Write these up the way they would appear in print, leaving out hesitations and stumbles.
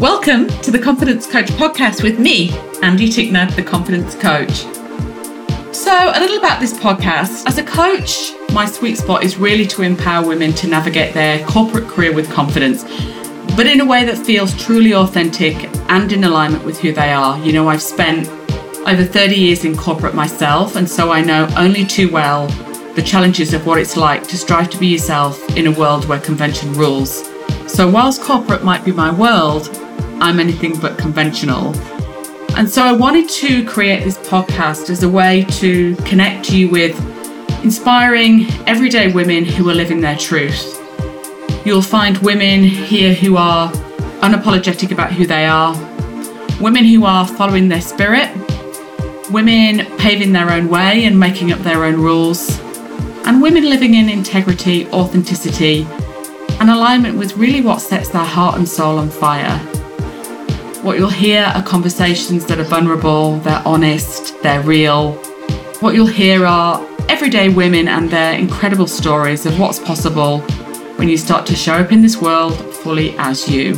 Welcome to the Confidence Coach Podcast with me, Andy Tickner, the Confidence Coach. So a little about this podcast. As a coach, my sweet spot is really to empower women to navigate their corporate career with confidence, but in a way that feels truly authentic and in alignment with who they are. You know, I've spent over 30 years in corporate myself, and so I know only too well the challenges of what it's like to strive to be yourself in a world where convention rules. So whilst corporate might be my world, I'm anything but conventional. And so I wanted to create this podcast as a way to connect you with inspiring everyday women who are living their truth. You'll find women here who are unapologetic about who they are, women who are following their spirit, women paving their own way and making up their own rules, and women living in integrity, authenticity, and alignment with really what sets their heart and soul on fire. What you'll hear are conversations that are vulnerable, they're honest, they're real. What you'll hear are everyday women and their incredible stories of what's possible when you start to show up in this world fully as you.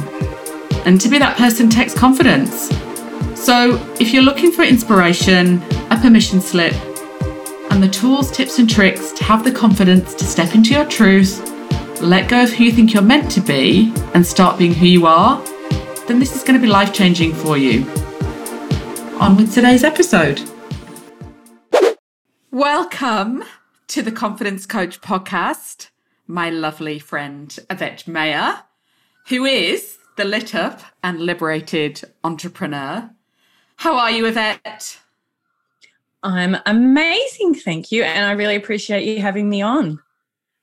And to be that person takes confidence. So if you're looking for inspiration, a permission slip, and the tools, tips and tricks to have the confidence to step into your truth, let go of who you think you're meant to be and start being who you are, then this is going to be life-changing for you. On with today's episode. Welcome to the Confidence Coach Podcast, my lovely friend Yvette Mayer, who is the Lit Up and Liberated Entrepreneur. How are you, Yvette? I'm amazing, thank you. And I really appreciate you having me on.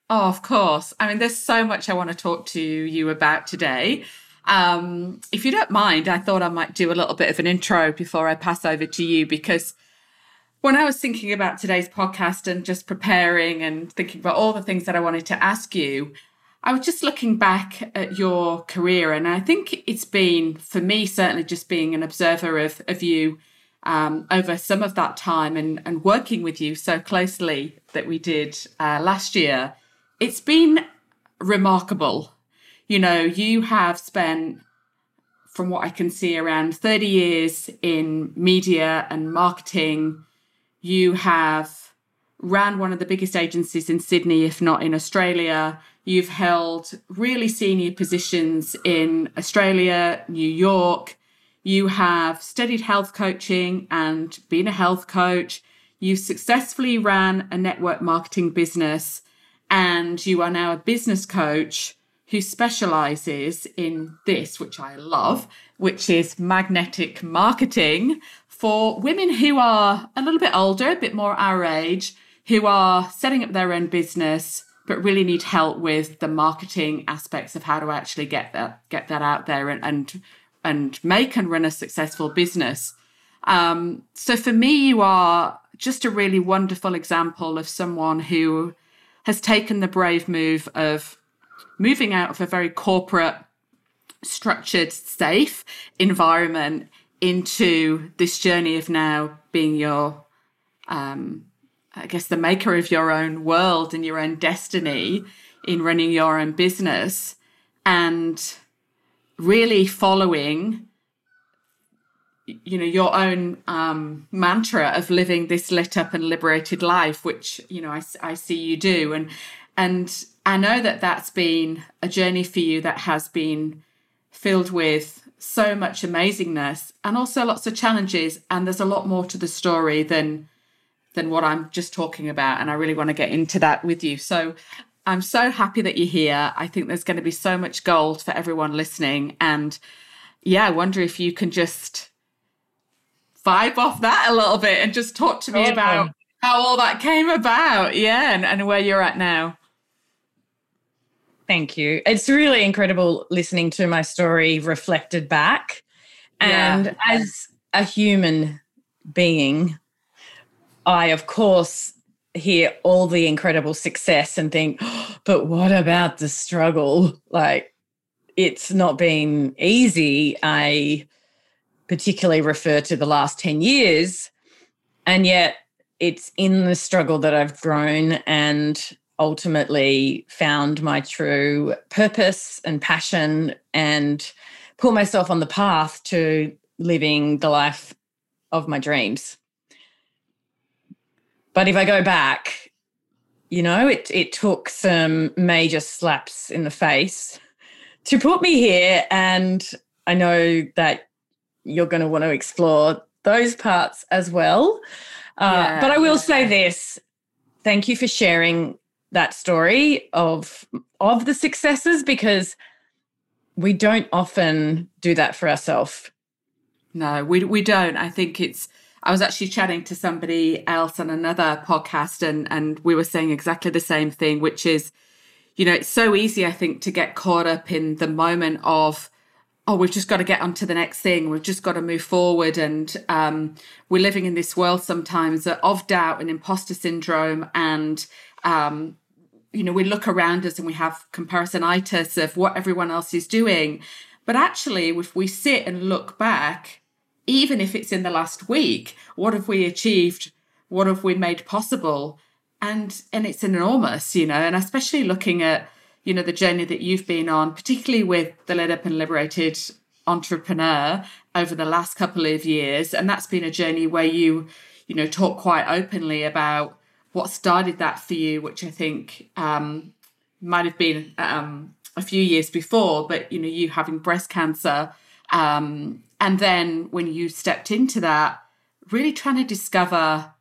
Oh, of course. I mean, there's so much I want to talk to you about today. If you don't mind, I thought I might do a little bit of an intro before I pass over to you, because when I was thinking about today's podcast and just preparing and thinking about all the things that I wanted to ask you, I was just looking back at your career. And I think it's been, for me, certainly just being an observer of you over some of that time and working with you so closely that we did last year. It's been remarkable. You know, you have spent, from what I can see, around 30 years in media and marketing. You have ran one of the biggest agencies in Sydney, if not in Australia. You've held really senior positions in Australia, New York. You have studied health coaching and been a health coach. You've successfully ran a network marketing business. And you are now a business coach who specializes in this, which I love, which is magnetic marketing for women who are a little bit older, a bit more our age, who are setting up their own business, but really need help with the marketing aspects of how to actually get that out there and make and run a successful business. So for me, you are just a really wonderful example of someone who has taken the brave move of moving out of a very corporate, structured, safe environment into this journey of now being your, the maker of your own world and your own destiny in running your own business and really following, you know, your own mantra of living this lit up and liberated life, which, you know, I see you do. And I know that that's been a journey for you that has been filled with so much amazingness and also lots of challenges. And there's a lot more to the story than what I'm just talking about. And I really want to get into that with you. So I'm so happy that you're here. I think there's going to be so much gold for everyone listening. And yeah, I wonder if you can just vibe off that a little bit and just talk to me about how all that came about, and where you're at now. Thank you. It's really incredible listening to my story reflected back. And as a human being, I, of course, hear all the incredible success and think, but what about the struggle? Like, it's not been easy. I particularly refer to the last 10 years, and yet it's in the struggle that I've grown and ultimately found my true purpose and passion and put myself on the path to living the life of my dreams. But if I go back, you know, it took some major slaps in the face to put me here. And I know that you're going to want to explore those parts as well. But I will say this. Thank you for sharing that story of the successes, because we don't often do that for ourselves. No, we don't. I think I was actually chatting to somebody else on another podcast and we were saying exactly the same thing, which is, you know, it's so easy, I think, to get caught up in the moment of, oh, we've just got to get on to the next thing. We've just got to move forward. And we're living in this world sometimes of doubt and imposter syndrome. And, you know, we look around us and we have comparisonitis of what everyone else is doing. But actually, if we sit and look back, even if it's in the last week, what have we achieved? What have we made possible? And it's enormous, you know, and especially looking at, you know, the journey that you've been on, particularly with the Lit Up and Liberated Entrepreneur over the last couple of years. And that's been a journey where you know, talk quite openly about what started that for you, which I think might have been a few years before, but, you know, you having breast cancer. And then when you stepped into that, really trying to discover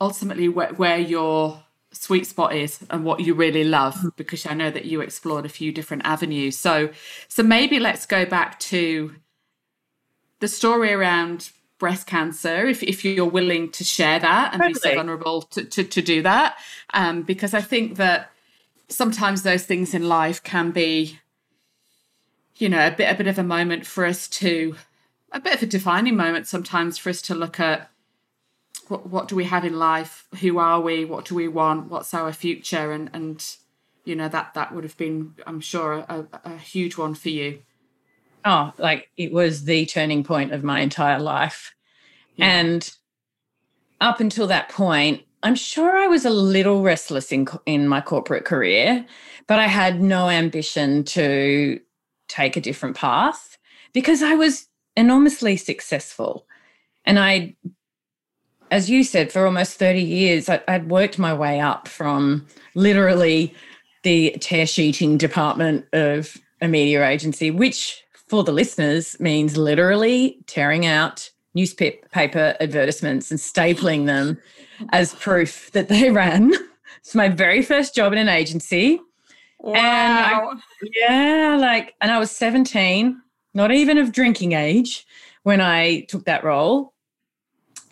ultimately where your sweet spot is and what you really love, because I know that you explored a few different avenues. So maybe let's go back to the story around breast cancer, if you're willing to share that and be so vulnerable to do that. Because I think that sometimes those things in life can be, you know, a bit of a moment for us to, a bit of a defining moment sometimes for us to look at what do we have in life, who are we, what do we want, what's our future, and you know, that would have been, I'm sure, a huge one for you. Oh, like it was the turning point of my entire life. Yeah. And up until that point, I'm sure I was a little restless in my corporate career, but I had no ambition to take a different path because I was enormously successful. And I, as you said, for almost 30 years, I'd worked my way up from literally the tear sheeting department of a media agency, which for the listeners means literally tearing out newspaper advertisements and stapling them as proof that they ran. It's my very first job in an agency. Wow. And I was 17, not even of drinking age, when I took that role.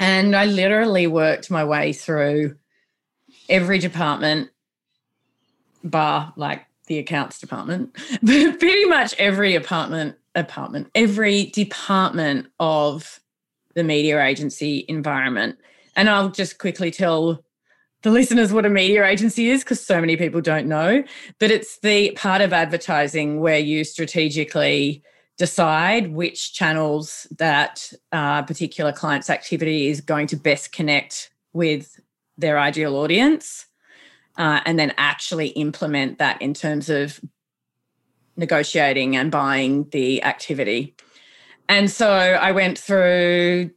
And I literally worked my way through every department, bar like the accounts department, but pretty much every every department of the media agency environment. And I'll just quickly tell the listeners what a media agency is, because so many people don't know, but it's the part of advertising where you strategically decide which channels that particular client's activity is going to best connect with their ideal audience, and then actually implement that in terms of negotiating and buying the activity. And so I went through,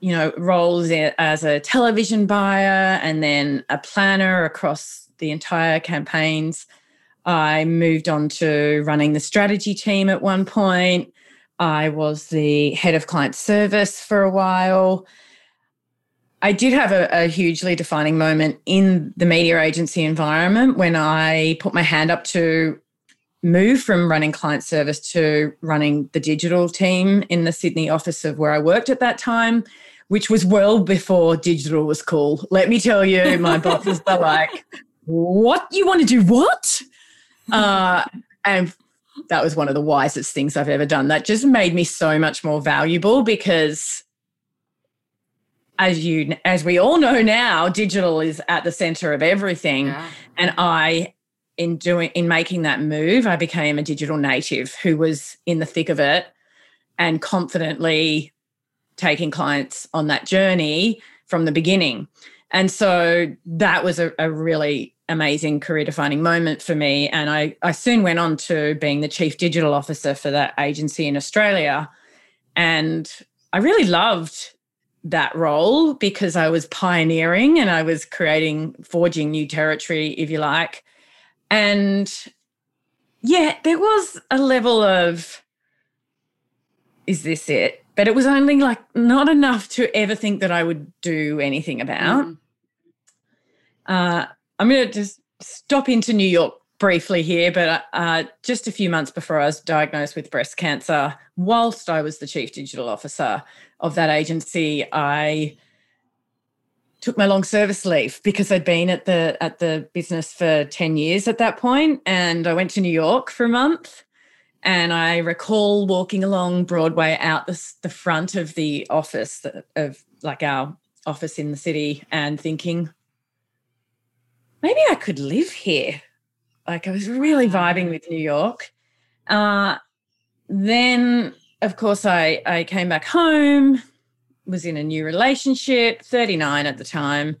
you know, roles as a television buyer and then a planner across the entire campaigns. I moved on to running the strategy team at one point. I was the head of client service for a while. I did have a hugely defining moment in the media agency environment when I put my hand up to move from running client service to running the digital team in the Sydney office of where I worked at that time, which was well before digital was cool. Let me tell you, my bosses were like, what? You want to do what? And that was one of the wisest things I've ever done. That just made me so much more valuable because, as we all know now, digital is at the center of everything. Yeah. And in making that move, I became a digital native who was in the thick of it and confidently taking clients on that journey from the beginning. And so that was a really amazing career-defining moment for me. And I soon went on to being the chief digital officer for that agency in Australia. And I really loved that role because I was pioneering and I was forging new territory, if you like. And yeah, there was a level of, is this it? But it was only like not enough to ever think that I would do anything about. I'm going to just stop into New York briefly here, but just a few months before I was diagnosed with breast cancer, whilst I was the chief digital officer of that agency, I took my long service leave because I'd been at the business for 10 years at that point, and I went to New York for a month. And I recall walking along Broadway out the front of the office, of like our office in the city, and thinking, maybe I could live here. Like I was really vibing with New York. Then, of course, I came back home, was in a new relationship, 39 at the time,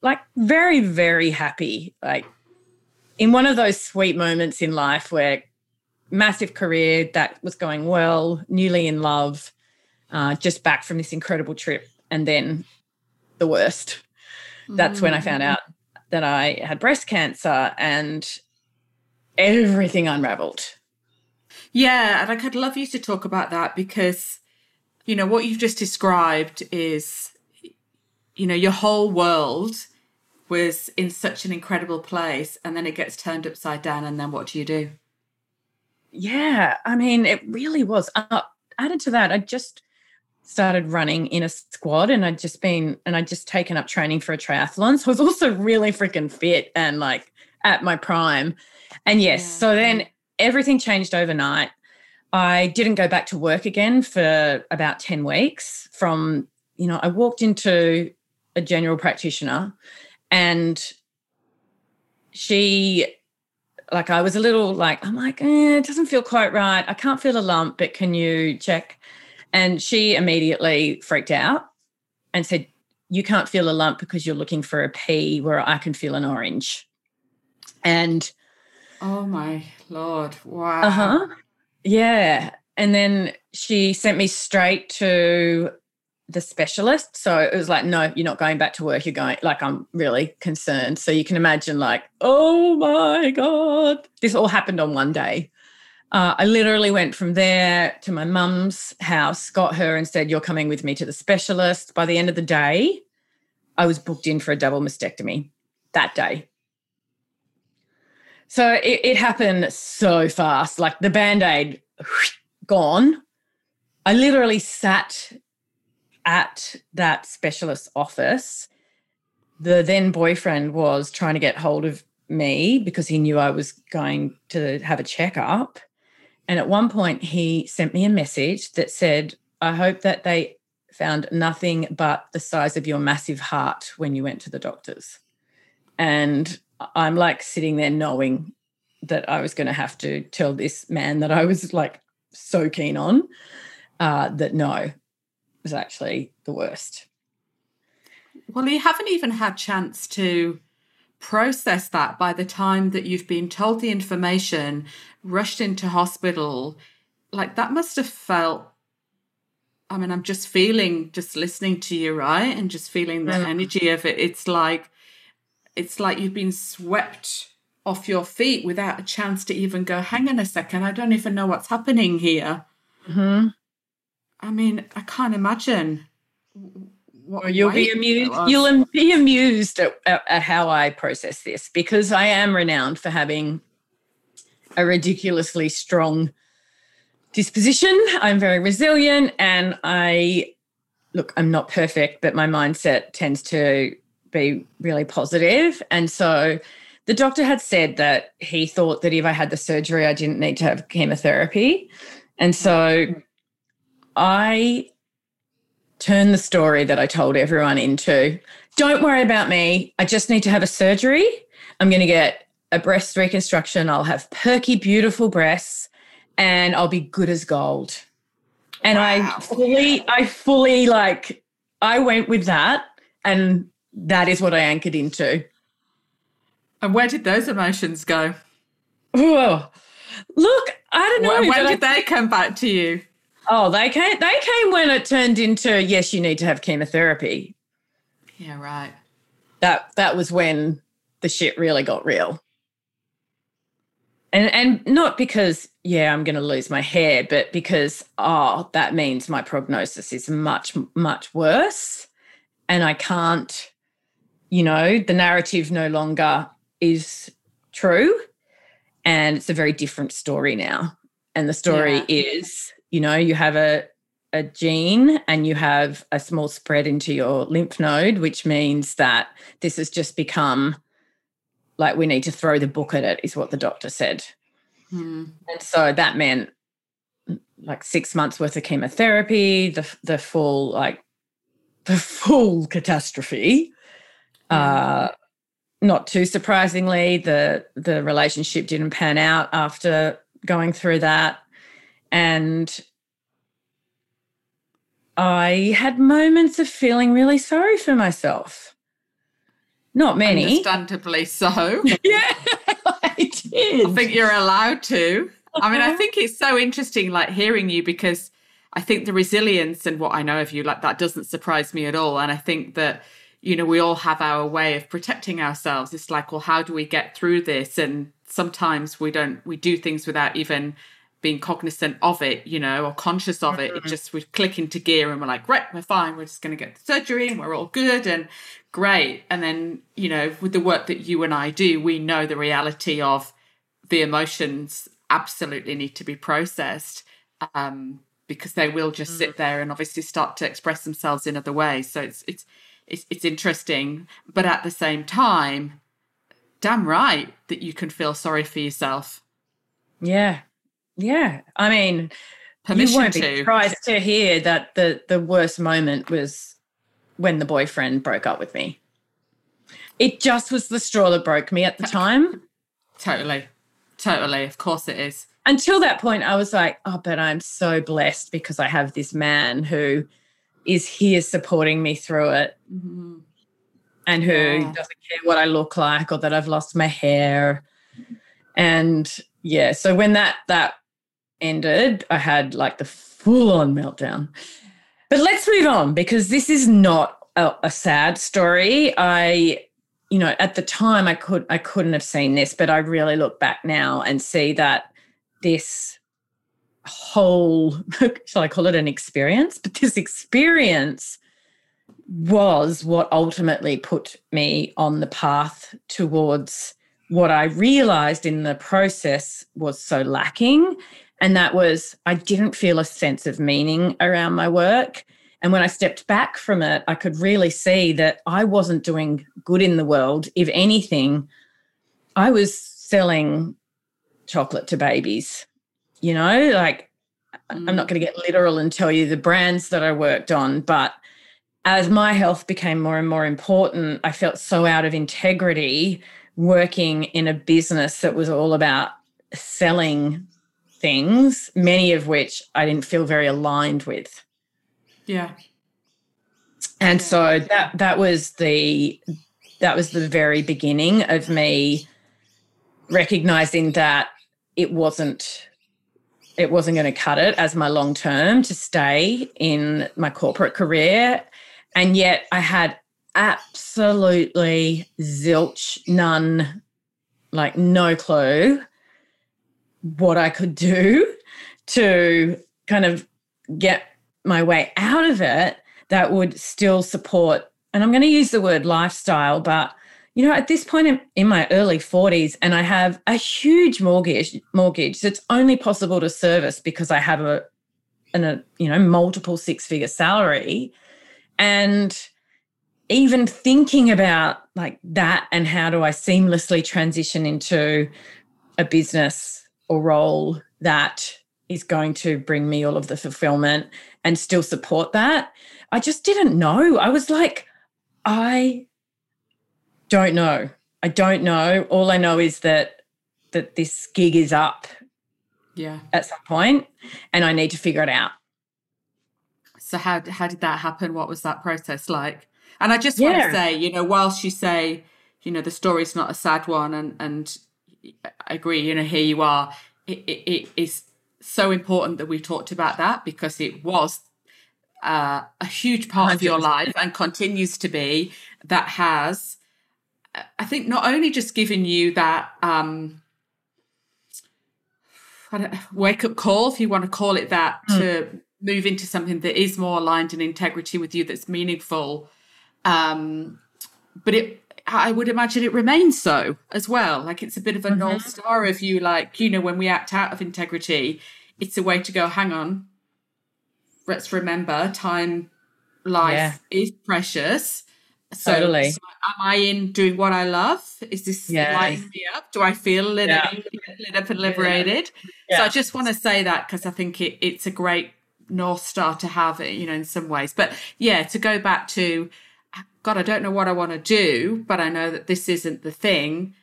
like very, very happy. Like in one of those sweet moments in life where massive career that was going well, newly in love, just back from this incredible trip, and then the worst. That's when I found out that I had breast cancer, and everything unraveled. Yeah, and I'd love you to talk about that because, you know, what you've just described is, you know, your whole world was in such an incredible place, and then it gets turned upside down, and then what do you do? Yeah, I mean, it really was. Added to that, I just started running in a squad, and I'd just taken up training for a triathlon. So I was also really freaking fit and like at my prime. And yes, so then everything changed overnight. I didn't go back to work again for about 10 weeks from, you know, I walked into a general practitioner, and she... Like I was a little like, I'm like, it doesn't feel quite right. I can't feel a lump, but can you check? And she immediately freaked out and said, you can't feel a lump because you're looking for a pea, where I can feel an orange. And oh my Lord. Wow. Yeah. And then she sent me straight to the specialist. So it was like, no, you're not going back to work. You're going, like, I'm really concerned. So you can imagine, like, oh my God, this all happened on one day. I literally went from there to my mum's house, got her and said, you're coming with me to the specialist. By the end of the day, I was booked in for a double mastectomy that day. So it happened so fast, like the Band-Aid gone. I literally sat at that specialist's office. The then boyfriend was trying to get hold of me because he knew I was going to have a checkup. And at one point he sent me a message that said, I hope that they found nothing but the size of your massive heart when you went to the doctors. And I'm like sitting there knowing that I was going to have to tell this man that I was like so keen on that no, was actually the worst. Well, you haven't even had chance to process that by the time that you've been told the information, rushed into hospital. Like that must have felt, I mean, I'm just feeling, just listening to you, right? And just feeling the energy of it. It's like you've been swept off your feet without a chance to even go, hang on a second, I don't even know what's happening here. Mm-hmm. I mean, I can't imagine. You'll be amused at how I process this, because I am renowned for having a ridiculously strong disposition. I'm very resilient, and I'm not perfect, but my mindset tends to be really positive. And so the doctor had said that he thought that if I had the surgery, I didn't need to have chemotherapy. And so I turned the story that I told everyone into, don't worry about me, I just need to have a surgery. I'm going to get a breast reconstruction. I'll have perky, beautiful breasts, and I'll be good as gold. And wow. I fully like, I went with that, and that is what I anchored into. And where did those emotions go? Oh, look, I don't know. When did they come back to you? Oh, they came when it turned into, yes, you need to have chemotherapy. Yeah, right. That was when the shit really got real. And not because, yeah, I'm going to lose my hair, but because, oh, that means my prognosis is much, much worse and I can't, you know, the narrative no longer is true and it's a very different story now. And the story is, you know, you have a gene and you have a small spread into your lymph node, which means that this has just become like we need to throw the book at it is what the doctor said. Mm. And so that meant like 6 months worth of chemotherapy, the full catastrophe. Not too surprisingly, the relationship didn't pan out after going through that. And I had moments of feeling really sorry for myself. Not many. Understandably so. Yeah, I did. I think you're allowed to. I mean, I think it's so interesting, like, hearing you, because I think the resilience and what I know of you, like, that doesn't surprise me at all. And I think that, you know, we all have our way of protecting ourselves. It's like, well, how do we get through this? And sometimes we do things without even being cognizant of it, you know, or conscious of it. It just, we click into gear and we're like, right, we're fine. We're just going to get the surgery and we're all good. And great. And then, you know, with the work that you and I do, we know the reality of the emotions absolutely need to be processed because they will just sit there and obviously start to express themselves in other ways. So it's interesting. But at the same time, damn right that you can feel sorry for yourself. Yeah. Yeah. I mean, permission, you won't be surprised to hear that the worst moment was when the boyfriend broke up with me. It just was the straw that broke me at the time. Totally. Of course it is. Until that point, I was like, oh, but I'm so blessed because I have this man who is here supporting me through it and who doesn't care what I look like or that I've lost my hair. And, yeah, so when that ended, I had like the full-on meltdown. But let's move on because this is not a sad story. I, you know, at the time I couldn't have seen this, but I really look back now and see that this whole, shall I call it an experience? But this experience was what ultimately put me on the path towards what I realised in the process was so lacking. And that was, I didn't feel a sense of meaning around my work. And when I stepped back from it, I could really see that I wasn't doing good in the world. If anything, I was selling chocolate to babies, you know, like I'm not going to get literal and tell you the brands that I worked on. But as my health became more and more important, I felt so out of integrity working in a business that was all about selling things, many of which I didn't feel very aligned with. Yeah. And so that was the very beginning of me recognizing that it wasn't going to cut it as my long term to stay in my corporate career. And yet I had absolutely zilch, none, like no clue what I could do to kind of get my way out of it that would still support, and I'm going to use the word lifestyle, but, you know, at this point in my early 40s and I have a huge mortgage that's only possible to service because I have a multiple six-figure salary. And even thinking about like that and how do I seamlessly transition into a business or role that is going to bring me all of the fulfillment and still support that, I just didn't know. I was like, I don't know. All I know is that this gig is up at some point and I need to figure it out. So how did that happen? What was that process like? And I just want to say, you know, whilst you say you know, the story's not a sad one. And I agree, you know, here you are. It is so important that we talked about that, because it was a huge part of your life and continues to be, that has, I think, not only just given you that wake-up call, if you want to call it that, to move into something that is more aligned in integrity with you, that's meaningful, but it, I would imagine, it remains so as well. Like, it's a bit of a North Star of you, like, you know, when we act out of integrity, it's a way to go, hang on, let's remember time, life is precious. So, totally. So am I in doing what I love? Is this lighting me up? Do I feel lit up and liberated? Yeah. So I just want to say that, because I think it's a great North Star to have, you know, in some ways. But yeah, to go back to, God, I don't know what I want to do, but I know that this isn't the thing.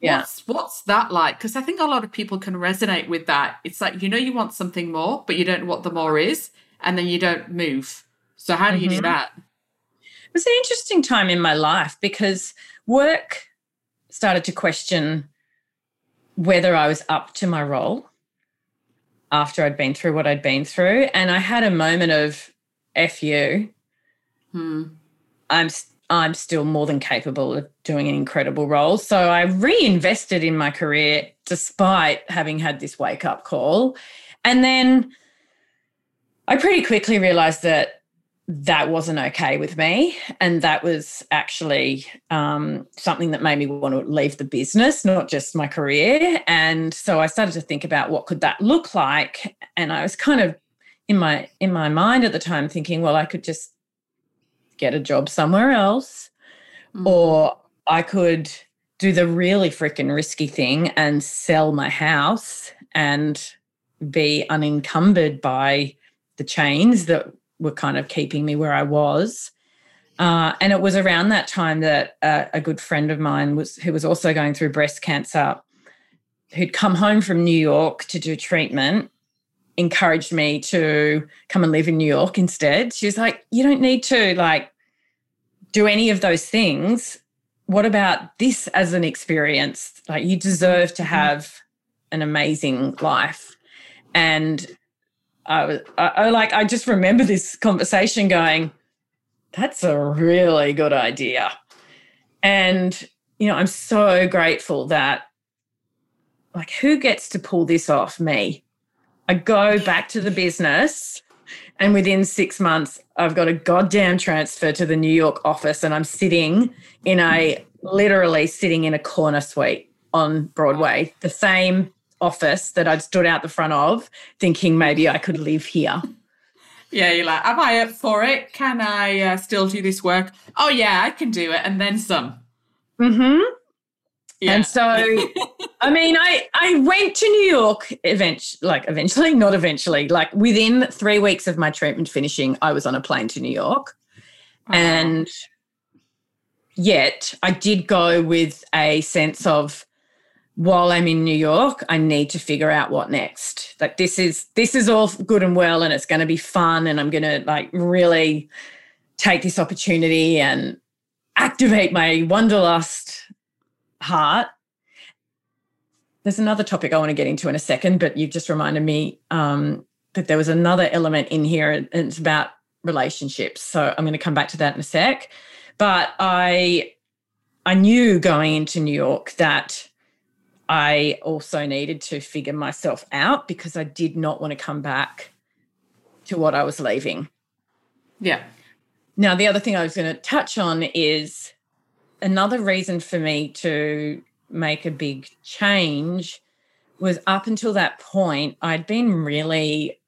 Yeah. What's that like? Because I think a lot of people can resonate with that. It's like, you know, you want something more, but you don't know what the more is, and then you don't move. So how do you do that? It was an interesting time in my life, because work started to question whether I was up to my role after I'd been through what I'd been through. And I had a moment of, F you. I'm still more than capable of doing an incredible role. So I reinvested in my career despite having had this wake-up call. And then I pretty quickly realised that that wasn't okay with me, and that was actually something that made me want to leave the business, not just my career. And so I started to think about what could that look like, and I was kind of in my mind at the time thinking, well, I could just get a job somewhere else, or I could do the really freaking risky thing and sell my house and be unencumbered by the chains that were kind of keeping me where I was. And it was around that time that a good friend of mine who was also going through breast cancer, who'd come home from New York to do treatment, encouraged me to come and live in New York instead. She was like, you don't need to, like, do any of those things. What about this as an experience? Like, you deserve to have an amazing life. And I just remember this conversation going, that's a really good idea. And, you know, I'm so grateful that, like, who gets to pull this off? Me. I go back to the business, and within 6 months I've got a goddamn transfer to the New York office, and I'm literally sitting in a corner suite on Broadway, the same office that I'd stood out the front of thinking maybe I could live here. Yeah, you're like, am I up for it? Can I still do this work? Oh, yeah, I can do it, and then some. Mm-hmm. Yeah. And so, I mean, I went to New York eventually, within 3 weeks of my treatment finishing, I was on a plane to New York. Wow. And yet I did go with a sense of, while I'm in New York, I need to figure out what next. Like, this is all good and well, and it's going to be fun, and I'm going to, like, really take this opportunity and activate my wanderlust heart. There's another topic I want to get into in a second, but you've just reminded me that there was another element in here, and it's about relationships. So I'm going to come back to that in a sec. But I knew going into New York that I also needed to figure myself out, because I did not want to come back to what I was leaving. Yeah. Now, the other thing I was going to touch on is another reason for me to make a big change was, up until that point, I'd been really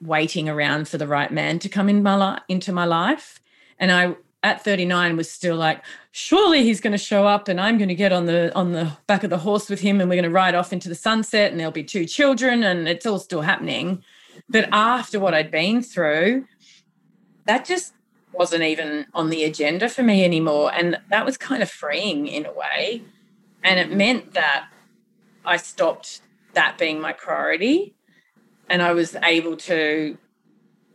waiting around for the right man to come into my life. And I, at 39, was still like, surely he's going to show up and I'm going to get on the back of the horse with him and we're going to ride off into the sunset and there'll be 2 children and it's all still happening. But after what I'd been through, that just wasn't even on the agenda for me anymore. And that was kind of freeing in a way. And it meant that I stopped that being my priority, and I was able to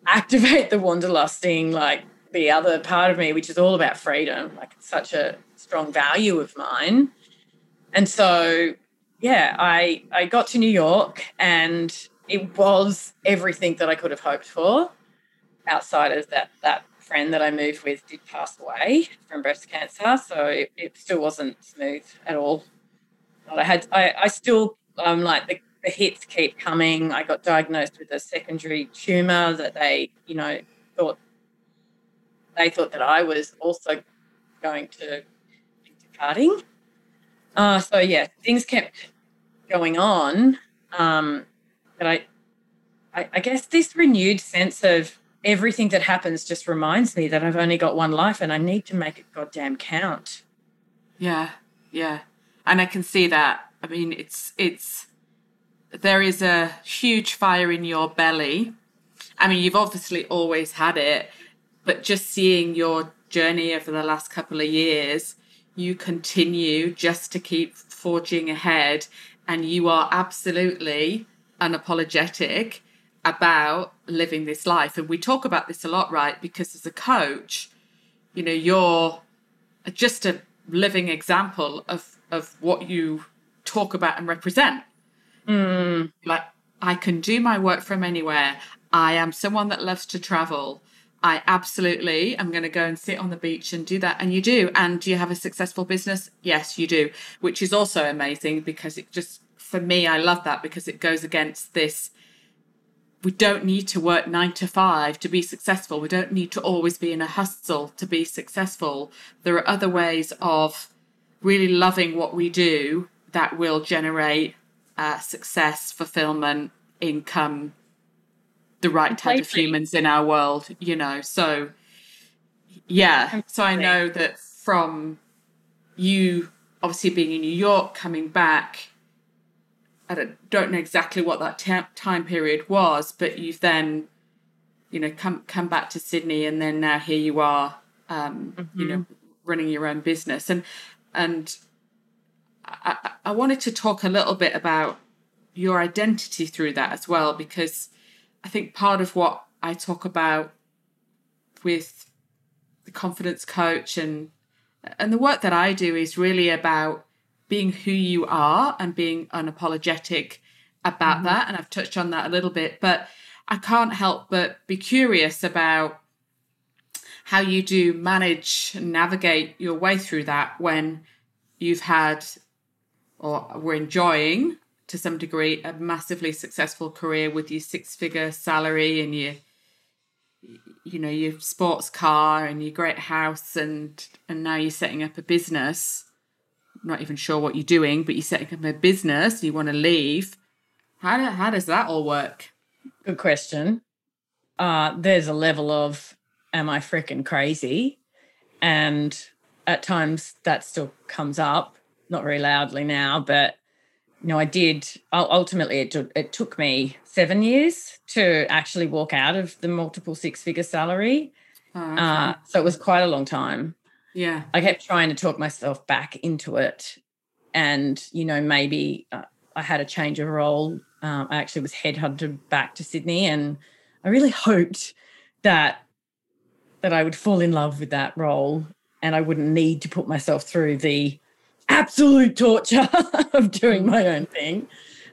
activate the wanderlusting, like, the other part of me, which is all about freedom. Like, it's such a strong value of mine. And so, yeah, I got to New York, and it was everything that I could have hoped for, outside of that friend that I moved with did pass away from breast cancer. So it still wasn't smooth at all. But the hits keep coming. I got diagnosed with a secondary tumour that they thought that I was also going to carding. So, yeah, things kept going on. But I guess this renewed sense of everything that happens just reminds me that I've only got one life and I need to make it goddamn count. Yeah, yeah. And I can see that. I mean, it's there is a huge fire in your belly. I mean, you've obviously always had it, but just seeing your journey over the last couple of years, you continue just to keep forging ahead, and you are absolutely unapologetic about living this life. And we talk about this a lot, right? Because as a coach, you know, you're just a living example of what you talk about and represent. Like, I can do my work from anywhere. I am someone that loves to travel. I absolutely am going to go and sit on the beach and do that. And you do. And do you have a successful business? Yes, you do, which is also amazing, because it just, for me, I love that, because it goes against this, we don't need to work 9 to 5 to be successful. We don't need to always be in a hustle to be successful. There are other ways of really loving what we do that will generate success, fulfillment, income, the right type of humans in our world, you know. So, yeah. So I know that from you obviously being in New York, coming back, I don't know exactly what that time period was, but you've then, you know, come back to Sydney, and then now here you are, you know, running your own business. And I wanted to talk a little bit about your identity through that as well, because I think part of what I talk about with the confidence coach and the work that I do is really about being who you are and being unapologetic about that. And I've touched on that a little bit, but I can't help but be curious about how you do manage and navigate your way through that when you've had, or were enjoying to some degree, a massively successful career with your 6-figure salary and your, you know, your sports car and your great house, and now you're setting up a business. Not even sure what you're doing, but you're setting up a business, you want to leave. How does that all work? Good question. There's a level of, am I freaking crazy? And at times that still comes up, not very loudly now, but, you know, I did. Ultimately, it took me 7 years to actually walk out of the multiple 6-figure salary. Oh, okay. So it was quite a long time. Yeah, I kept trying to talk myself back into it, and, you know, maybe I had a change of role. I actually was headhunted back to Sydney, and I really hoped that I would fall in love with that role, and I wouldn't need to put myself through the absolute torture of doing my own thing.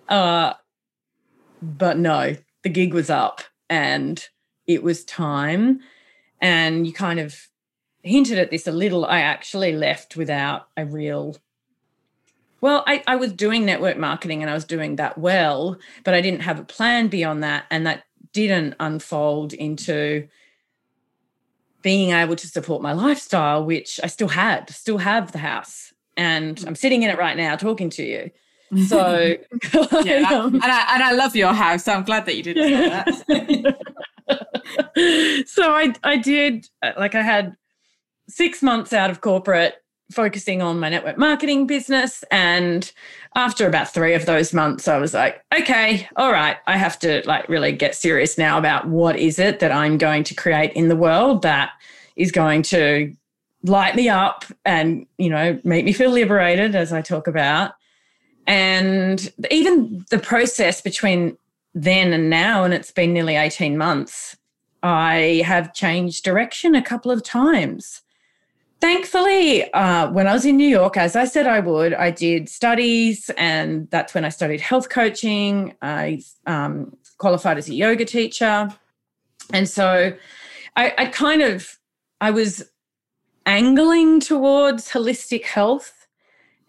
But no, the gig was up, and it was time, and you kind of hinted at this a little. I actually left without a real, well, I was doing network marketing and I was doing that well, but I didn't have a plan beyond that, and that didn't unfold into being able to support my lifestyle, which I still have the house, and I'm sitting in it right now talking to you. So yeah, I love your house, so I'm glad that you didn't say that. So I did, like, I had 6 months out of corporate focusing on my network marketing business, and after about 3 of those months I was like, okay, all right, I have to, like, really get serious now about what is it that I'm going to create in the world that is going to light me up and, you know, make me feel liberated, as I talk about. And even the process between then and now, and it's been nearly 18 months, I have changed direction a couple of times. Thankfully, when I was in New York, as I said I would, I did studies, and that's when I studied health coaching. I qualified as a yoga teacher. And so I was angling towards holistic health,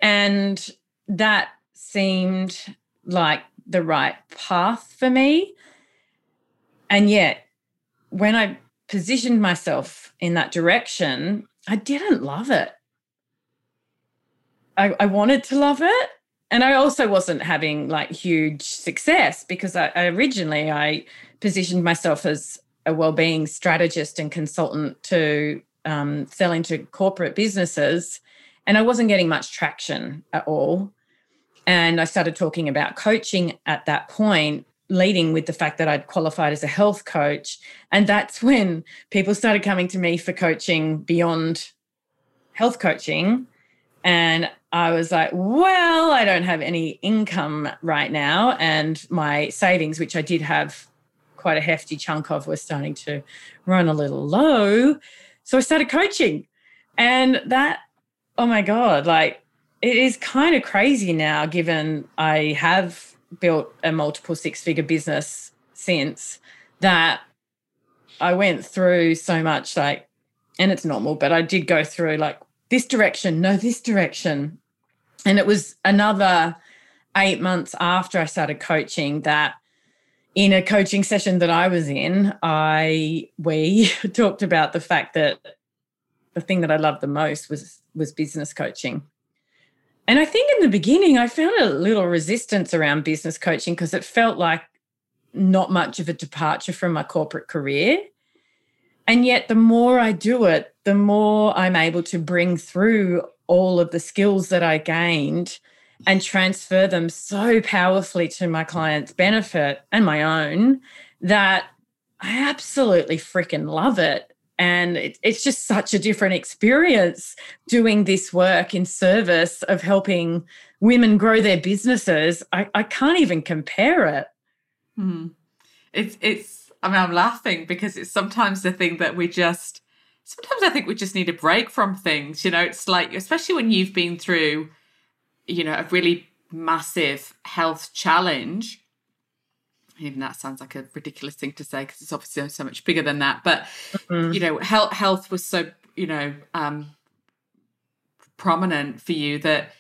and that seemed like the right path for me. And yet when I positioned myself in that direction, I didn't love it. I wanted to love it. And I also wasn't having like huge success, because I originally positioned myself as a wellbeing strategist and consultant to sell into corporate businesses, and I wasn't getting much traction at all. And I started talking about coaching at that point, leading with the fact that I'd qualified as a health coach. And that's when people started coming to me for coaching beyond health coaching. And I was like, well, I don't have any income right now. And my savings, which I did have quite a hefty chunk of, were starting to run a little low. So I started coaching. And that, oh my God, like, it is kind of crazy now, given I have built a multiple six-figure business since, that I went through so much, like, and it's normal, but I did go through like this direction, no, this direction. And it was another 8 months after I started coaching that in a coaching session that I was in, we talked about the fact that the thing that I loved the most was business coaching. And I think in the beginning I found a little resistance around business coaching because it felt like not much of a departure from my corporate career. And yet the more I do it, the more I'm able to bring through all of the skills that I gained and transfer them so powerfully to my clients' benefit and my own that I absolutely freaking love it. And it's just such a different experience doing this work in service of helping women grow their businesses. I can't even compare it. Mm. I'm laughing because it's sometimes the thing that sometimes I think we just need a break from things. You know, it's like, especially when you've been through, you know, a really massive health challenge. Even that sounds like a ridiculous thing to say because it's obviously so much bigger than that. But, you know, health was so, you know, prominent for you that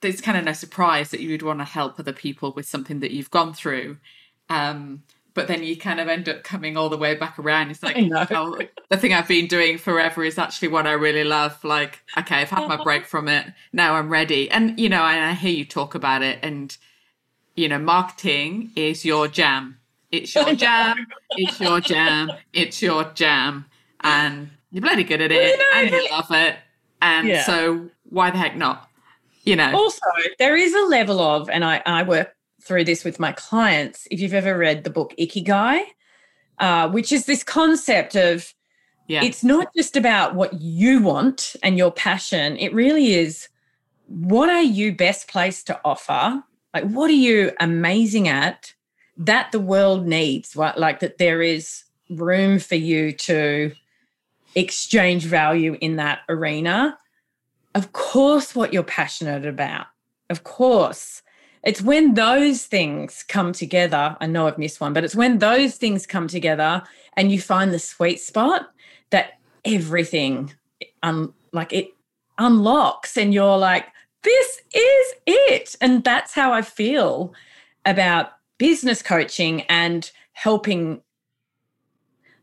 there's kind of no surprise that you would want to help other people with something that you've gone through. But then you kind of end up coming all the way back around. It's like, oh, the thing I've been doing forever is actually what I really love. Like, okay, I've had my break from it. Now I'm ready. And, you know, I hear you talk about it, and, you know, marketing is your jam. It's your jam. It's your jam. It's your jam. And you're bloody good at it. And you love it. And so why the heck not? You know. Also, there is a level of, and I work through this with my clients, if you've ever read the book Ikigai, which is this concept of it's not just about what you want and your passion. It really is, what are you best placed to offer? Like, what are you amazing at that the world needs, right? Like, that there is room for you to exchange value in that arena. Of course, what you're passionate about. Of course. It's when those things come together. I know I've missed one, but it's when those things come together and you find the sweet spot that everything, it unlocks, and you're like, this is it. And that's how I feel about business coaching and helping,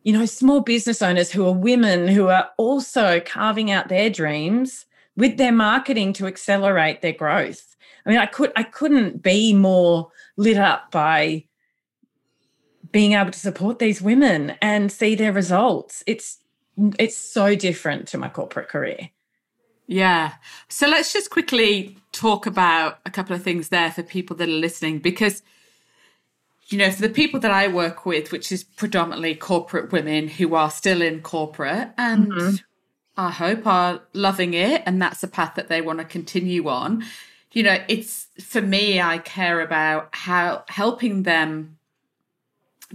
you know, small business owners who are women who are also carving out their dreams with their marketing to accelerate their growth. I mean, I couldn't be more lit up by being able to support these women and see their results. It's so different to my corporate career. Yeah. So let's just quickly talk about a couple of things there for people that are listening, because, you know, for the people that I work with, which is predominantly corporate women who are still in corporate and I hope are loving it, and that's the path that they want to continue on. You know, it's, for me, I care about how helping them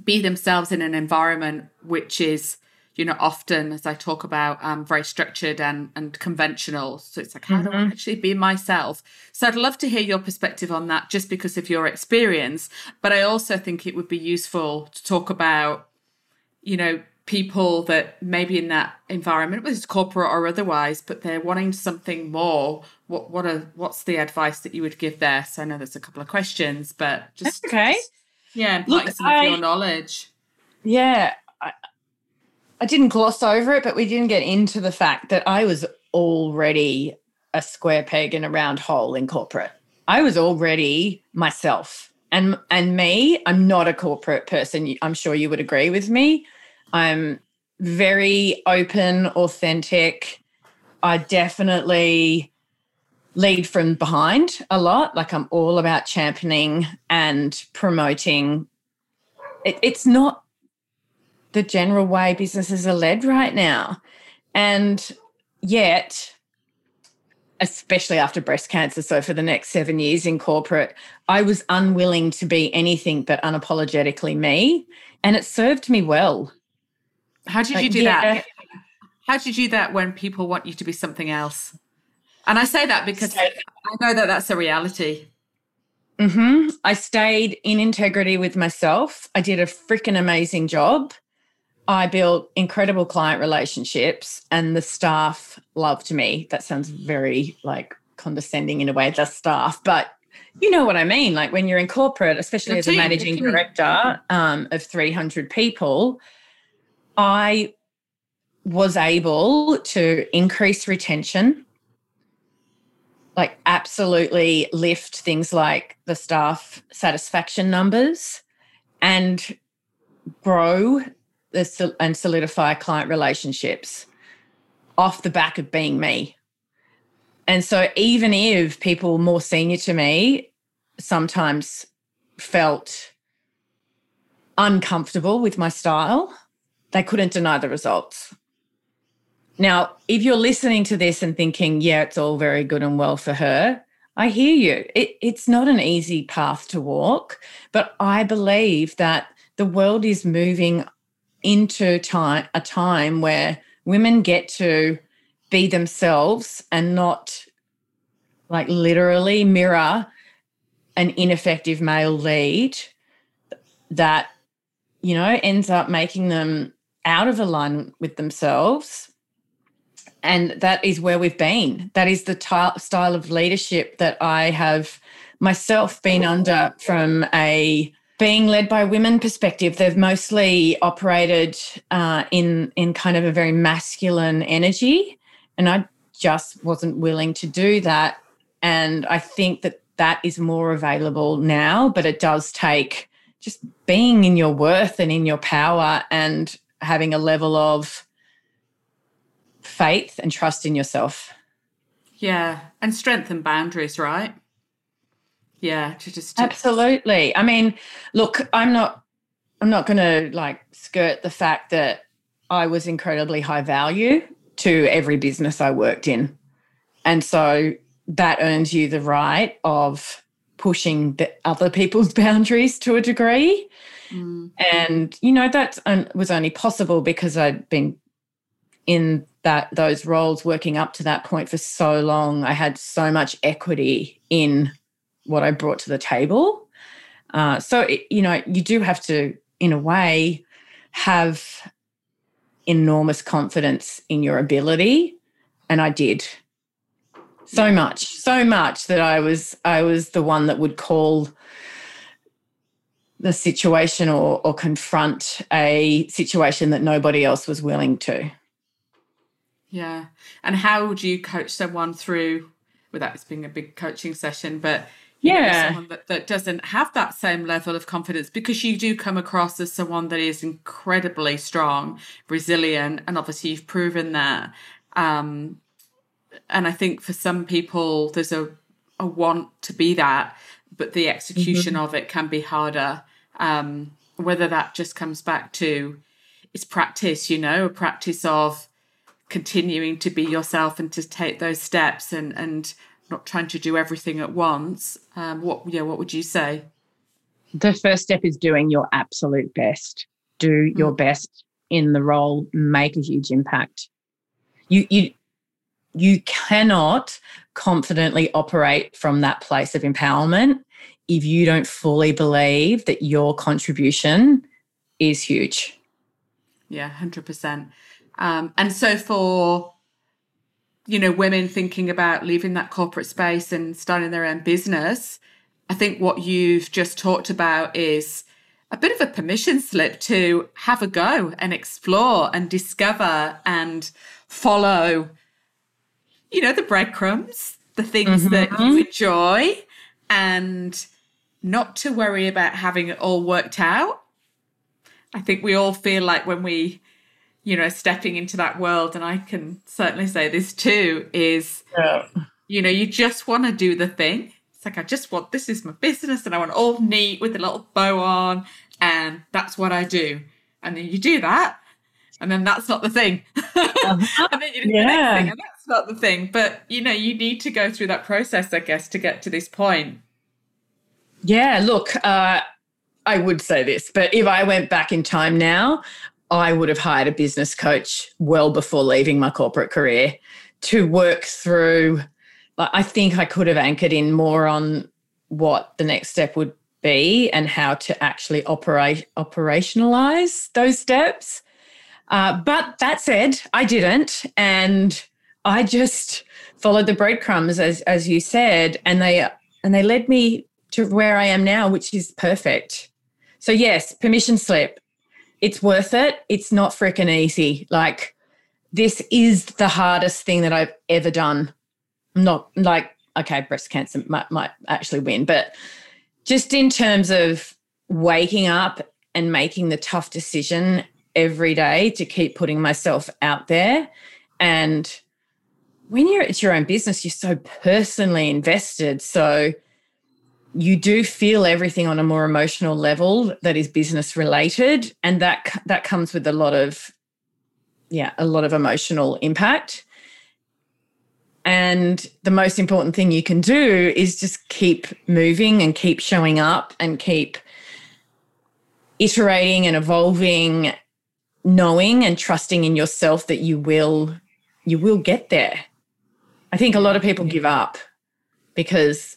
be themselves in an environment which is, you know, often, as I talk about, very structured and conventional. So it's like, how do I actually be myself? So I'd love to hear your perspective on that just because of your experience. But I also think it would be useful to talk about, you know, people that maybe in that environment, whether it's corporate or otherwise, but they're wanting something more. What's the advice that you would give there? So I know there's a couple of questions, but just, look, some of your knowledge. Yeah. I didn't gloss over it, but we didn't get into the fact that I was already a square peg in a round hole in corporate. I was already myself. And me, I'm not a corporate person. I'm sure you would agree with me. I'm very open, authentic. I definitely lead from behind a lot. Like, I'm all about championing and promoting. It's not the general way businesses are led right now. And yet, especially after breast cancer, so for the next 7 years in corporate, I was unwilling to be anything but unapologetically me, and it served me well. How did you do that? How did you do that when people want you to be something else? And I say that because I know that that's a reality. I stayed in integrity with myself. I did a freaking amazing job. I built incredible client relationships and the staff loved me. That sounds very like condescending in a way, the staff, but you know what I mean. Like, when you're in corporate, especially as a managing director of 300 people, I was able to increase retention, like absolutely lift things like the staff satisfaction numbers, and grow and solidify client relationships off the back of being me. And so even if people more senior to me sometimes felt uncomfortable with my style, they couldn't deny the results. Now, if you're listening to this and thinking, yeah, it's all very good and well for her, I hear you. It's not an easy path to walk, but I believe that the world is moving into a time where women get to be themselves and not, like, literally mirror an ineffective male lead that, you know, ends up making them out of alignment with themselves. And that is where we've been. That is the style of leadership that I have myself been under from a being led by women perspective. They've mostly operated in kind of a very masculine energy, and I just wasn't willing to do that. And I think that that is more available now, but it does take just being in your worth and in your power and having a level of faith and trust in yourself. Yeah, and strength and boundaries, right? Yeah, to absolutely. I mean, look, I'm not going to, like, skirt the fact that I was incredibly high value to every business I worked in. And so that earns you the right of pushing the other people's boundaries to a degree. And, you know, that was only possible because I'd been in those roles working up to that point for so long. I had so much equity in what I brought to the table. You know, you do have to, in a way, have enormous confidence in your ability, and I did. So much that I was the one that would call the situation or confront a situation that nobody else was willing to. Yeah. And how would you coach someone through, without it being a big coaching session, but you know, someone that doesn't have that same level of confidence? Because you do come across as someone that is incredibly strong, resilient, and obviously you've proven that. And I think for some people, there's a want to be that, but the execution of it can be harder. Whether that just comes back to, it's practice, you know, a practice of continuing to be yourself and to take those steps and not trying to do everything at once. What would you say? The first step is doing your absolute best. Do your best in the role, make a huge impact. You cannot confidently operate from that place of empowerment if you don't fully believe that your contribution is huge. Yeah, 100%. And so for, women thinking about leaving that corporate space and starting their own business, I think what you've just talked about is a bit of a permission slip to have a go and explore and discover and follow, the breadcrumbs, the things that you enjoy, and not to worry about having it all worked out. I think we all feel like when we, stepping into that world, and I can certainly say this too, is, you just want to do the thing. It's like, this is my business and I want it all neat with a little bow on and that's what I do. And then you do that and then that's not the thing. And then you do the next thing and that's not the thing. But, you need to go through that process, I guess, to get to this point. Yeah, look, I would say this, but if I went back in time now, I would have hired a business coach well before leaving my corporate career to work through. I think I could have anchored in more on what the next step would be and how to actually operationalize those steps. But that said, I didn't. And I just followed the breadcrumbs, as you said, and they led me to where I am now, which is perfect. So yes, permission slip. It's worth it. It's not freaking easy. Like, this is the hardest thing that I've ever done. I'm not like, okay, breast cancer might actually win, but just in terms of waking up and making the tough decision every day to keep putting myself out there. And when it's your own business, you're so personally invested. So you do feel everything on a more emotional level that is business related, and that comes with a lot of emotional impact. And the most important thing you can do is just keep moving and keep showing up and keep iterating and evolving, knowing and trusting in yourself that you will get there. I think a lot of people give up because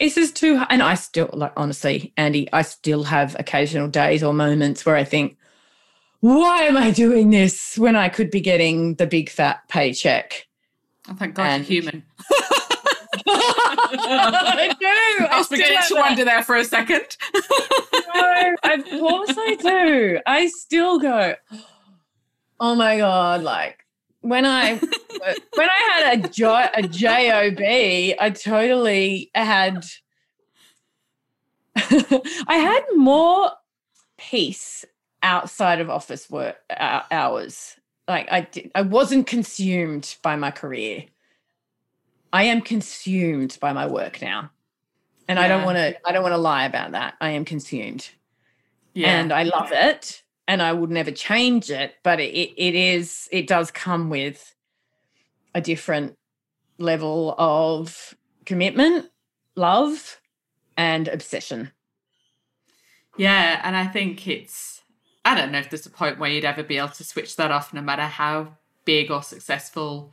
this is too hard. And I still, honestly, Andy, I still have occasional days or moments where I think, why am I doing this when I could be getting the big fat paycheck? Oh, thank God you're human. I do. I was beginning to wonder there for a second. No, of course I do. I still go, oh my God, like when I had a J-O-B, I totally had, I had more peace outside of office work hours. Like I wasn't consumed by my career. I am consumed by my work now. And yeah. I don't want to lie about that. I am consumed. Yeah. And I love it and I would never change it, but it does come with a different level of commitment, love and obsession. Yeah, and I think I don't know if there's a point where you'd ever be able to switch that off, no matter how big or successful.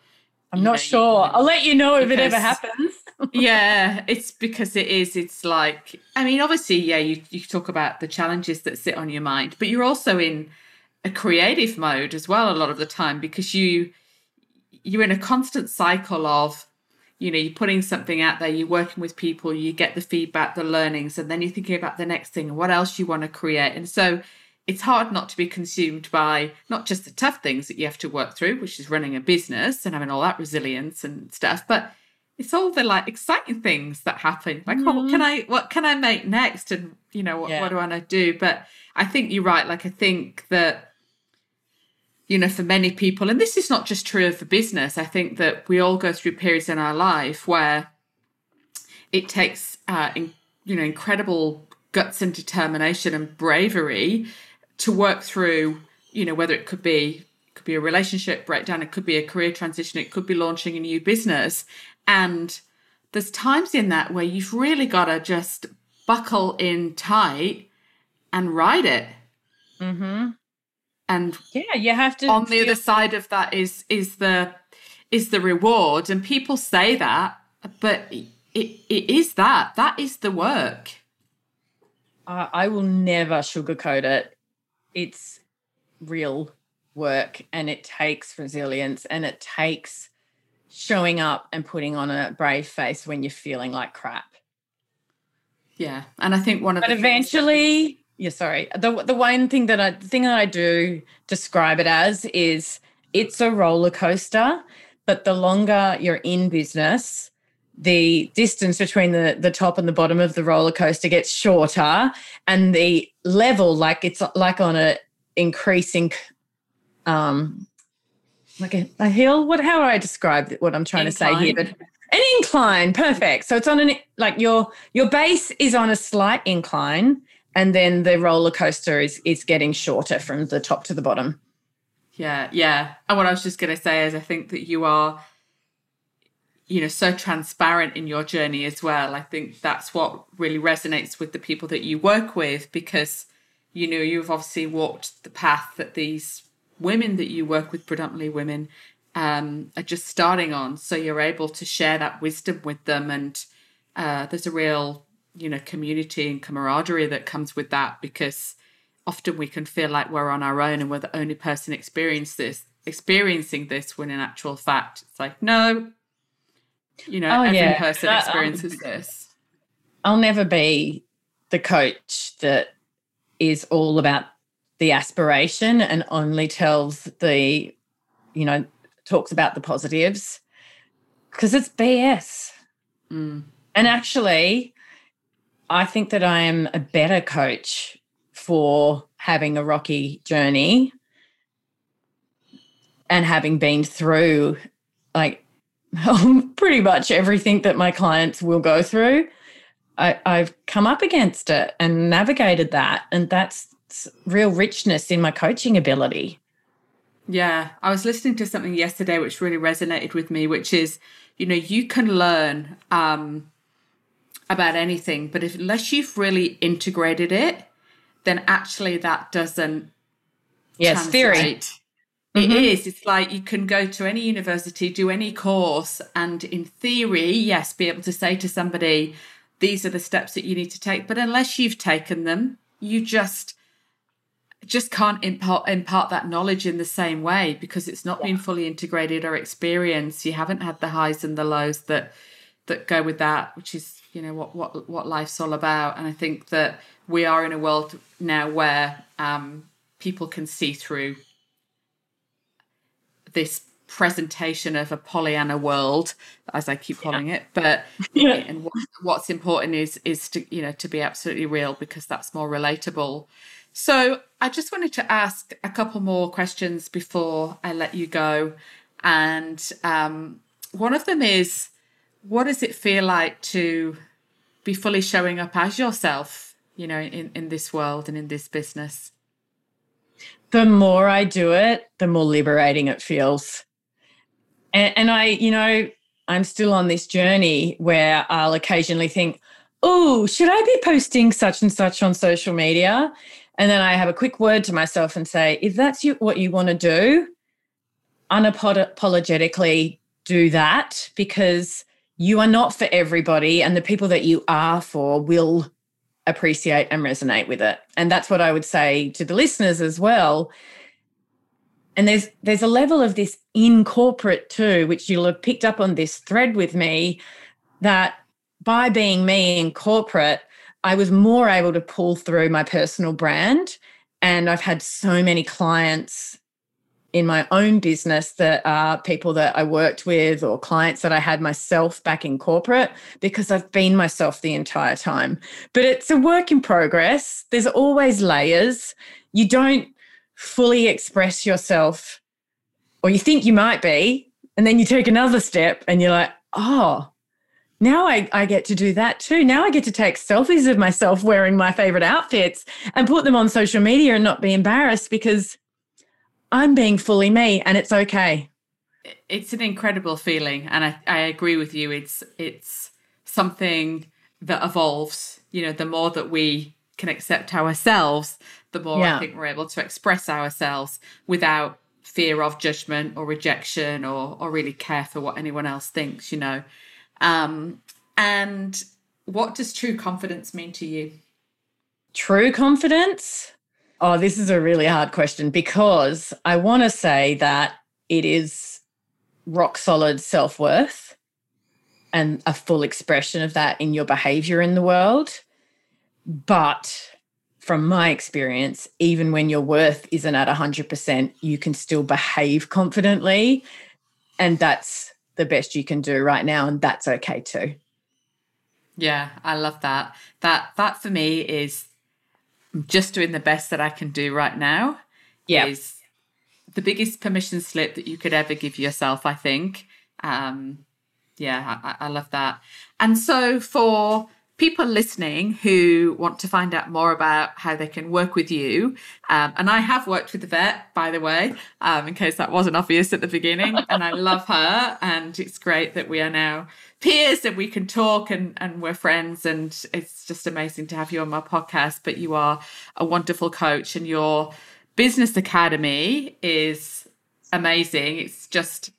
I'm not sure. I'll let you know if it ever happens. Yeah, it's because it is. It's like, I mean, obviously, yeah, you talk about the challenges that sit on your mind, but you're also in a creative mode as well a lot of the time because you're in a constant cycle of, you're putting something out there, you're working with people, you get the feedback, the learnings, and then you're thinking about the next thing and what else you want to create. And so it's hard not to be consumed by not just the tough things that you have to work through, which is running a business and having all that resilience and stuff, but it's all the exciting things that happen. Like, oh, what can I make next? And what do I want to do? But I think you're right. Like, I think that, for many people, and this is not just true for business, I think that we all go through periods in our life where it takes, incredible guts and determination and bravery to work through, whether it could be a relationship breakdown, it could be a career transition, it could be launching a new business. And there's times in that where you've really got to just buckle in tight and ride it. Mm-hmm. And yeah, you have to. On the other side of that is the reward, and people say that, but it is that is the work. I will never sugarcoat it. It's real work, and it takes resilience, and it takes showing up and putting on a brave face when you're feeling like crap. Yeah, and I think the one thing that I do describe it as is it's a roller coaster, but the longer you're in business, the distance between the top and the bottom of the roller coaster gets shorter, and the level, like it's like on a increasing like a hill. How would I describe what I'm trying to say here? But an incline, perfect. So it's on your base is on a slight incline, and then the roller coaster is getting shorter from the top to the bottom. Yeah, yeah. And what I was just going to say is I think that you are, so transparent in your journey as well. I think that's what really resonates with the people that you work with, because, you've obviously walked the path that these women that you work with, predominantly women, are just starting on. So you're able to share that wisdom with them, and there's a real, community and camaraderie that comes with that, because often we can feel like we're on our own and we're the only person experiencing this, when in actual fact it's like, no, every person experiences this. I'll never be the coach that is all about the aspiration and only tells talks about the positives, because it's BS. Mm. And actually, I think that I am a better coach for having a rocky journey and having been through pretty much everything that my clients will go through. I've come up against it and navigated that, and that's real richness in my coaching ability. Yeah. I was listening to something yesterday which really resonated with me, which is, you can learn about anything, but unless you've really integrated it, then actually that doesn't translate. Theory. It is. It's like you can go to any university, do any course, and in theory, yes, be able to say to somebody, these are the steps that you need to take. But unless you've taken them, you just can't impart that knowledge in the same way, because it's not been fully integrated or experienced. You haven't had the highs and the lows that go with that, which is, what life's all about. And I think that we are in a world now where people can see through this presentation of a Pollyanna world, as I keep calling it, but and what's important is to to be absolutely real, because that's more relatable. So I just wanted to ask a couple more questions before I let you go, and one of them is, what does it feel like to be fully showing up as yourself, in this world and in this business? The more I do it, the more liberating it feels. And I, I'm still on this journey where I'll occasionally think, oh, should I be posting such and such on social media? And then I have a quick word to myself and say, if that's what you want to do, unapologetically do that, because you are not for everybody, and the people that you are for will appreciate and resonate with it. And that's what I would say to the listeners as well. And there's a level of this in corporate too, which you'll have picked up on this thread with me, that by being me in corporate, I was more able to pull through my personal brand. And I've had so many clients in my own business that are people that I worked with or clients that I had myself back in corporate, because I've been myself the entire time. But it's a work in progress. There's always layers. You don't fully express yourself, or you think you might be, and then you take another step and you're like, oh, now I get to do that too. Now I get to take selfies of myself wearing my favorite outfits and put them on social media and not be embarrassed, because I'm being fully me, and it's okay. It's an incredible feeling, and I agree with you. It's something that evolves you know, the more that we can accept ourselves, the more I think we're able to express ourselves without fear of judgment or rejection, or really care for what anyone else thinks, you know. And what does true confidence mean to you? True confidence? Oh, this is a really hard question, because I want to say that it is rock solid self-worth and a full expression of that in your behavior in the world. But from my experience, even when your worth isn't at 100%, you can still behave confidently, and that's the best you can do right now, and that's okay too. Yeah, I love that. That for me is just doing the best that I can do right now. Yeah, is the biggest permission slip that you could ever give yourself, I think. I love that. And so for people listening who want to find out more about how they can work with you, and I have worked with Yvette, by the way, in case that wasn't obvious at the beginning, and I love her, and it's great that we are now peers and we can talk and we're friends, and it's just amazing to have you on my podcast. But you are a wonderful coach, and your business academy is amazing. It's just,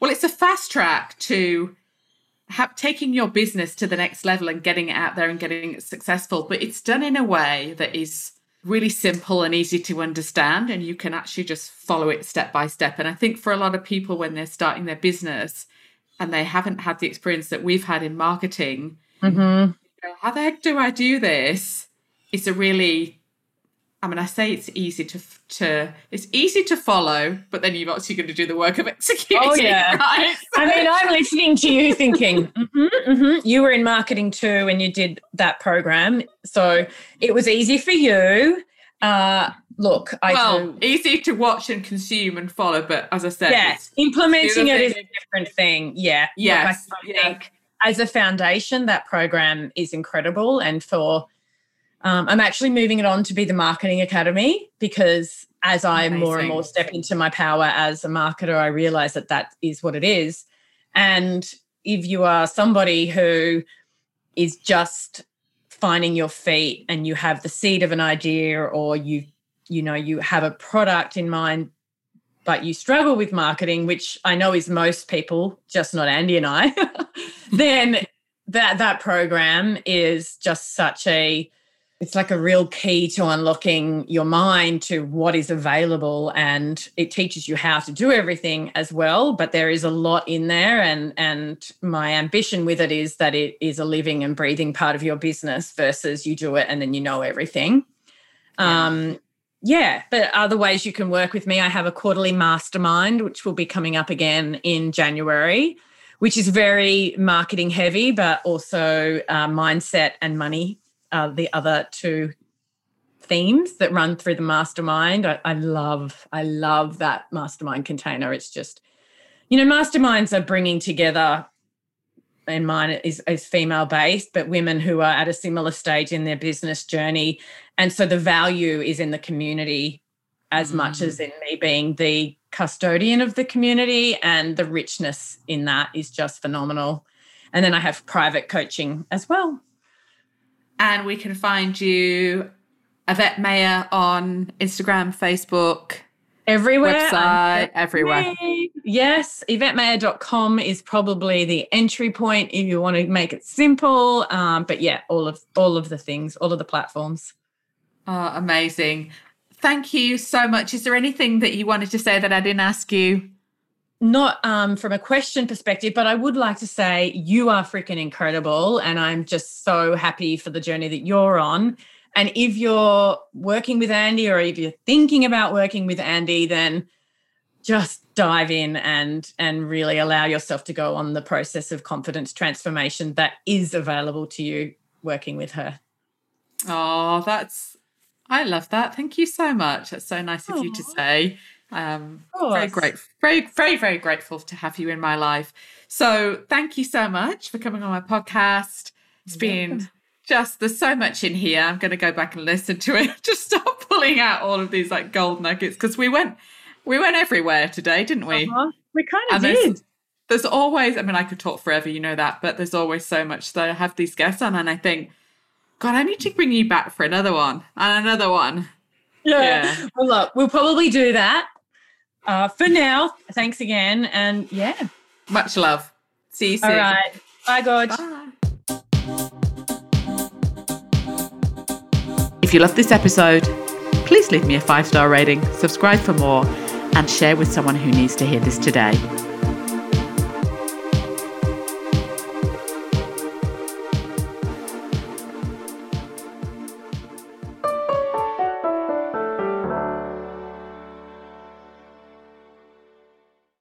well, it's a fast track to taking your business to the next level and getting it out there and getting it successful. But it's done in a way that is really simple and easy to understand, and you can actually just follow it step by step. And I think for a lot of people, when they're starting their business and they haven't had the experience that we've had in marketing, you know, how the heck do I do this? It's a really, I mean, I say it's easy to it's easy to follow, but then you're actually going to do the work of executing. Oh, yeah. Right? I mean, I'm listening to you thinking, you were in marketing too when you did that program, so it was easy for you. Look, easy to watch and consume and follow, but as I said, implementing it is a different thing. Yeah. Yes. Look, I think as a foundation, that program is incredible, and for I'm actually moving it on to be the Marketing Academy, because as I more and more step into my power as a marketer, I realize that that is what it is. And if you are somebody who is just finding your feet and you have the seed of an idea, or you know, you have a product in mind, but you struggle with marketing, which I know is most people, just not Andy and I, then that program is just it's like a real key to unlocking your mind to what is available, and it teaches you how to do everything as well. But there is a lot in there, and my ambition with it is that it is a living and breathing part of your business versus you do it and then you know everything. But other ways you can work with me, I have a quarterly mastermind, which will be coming up again in January, which is very marketing heavy, but also mindset and money are the other two themes that run through the mastermind. I love that mastermind container. It's just, you know, masterminds are bringing together, and mine is female-based, but women who are at a similar stage in their business journey. And so the value is in the community as much as in me being the custodian of the community, and the richness in that is just phenomenal. And then I have private coaching as well. And we can find you, Yvette Mayer, on Instagram, Facebook, everywhere, website, everywhere. Yes, YvetteMayer.com is probably the entry point if you want to make it simple. But yeah, all of the things, all of the platforms. Oh, amazing! Thank you so much. Is there anything that you wanted to say that I didn't ask you? Not from a question perspective, but I would like to say you are freaking incredible, and I'm just so happy for the journey that you're on. And if you're working with Andy, or if you're thinking about working with Andy, then just dive in and really allow yourself to go on the process of confidence transformation that is available to you working with her. Oh, I love that. Thank you so much. That's so nice of you to say. Very grateful to have you in my life. So thank you so much for coming on my podcast. It's been just, there's so much in here. I'm going to go back and listen to it. Just start pulling out all of these like gold nuggets, because we went everywhere today, didn't we? We kind of did. There's always, I mean, I could talk forever, you know that, but there's always so much that I have these guests on, and I think, God, I need to bring you back for another one and another one. Yeah. Well, look, we'll probably do that for now. Thanks again. And yeah. Much love. See you soon. All right. Bye, Gorge. Bye. If you love this episode, please leave me a 5-star rating, subscribe for more, and share with someone who needs to hear this today.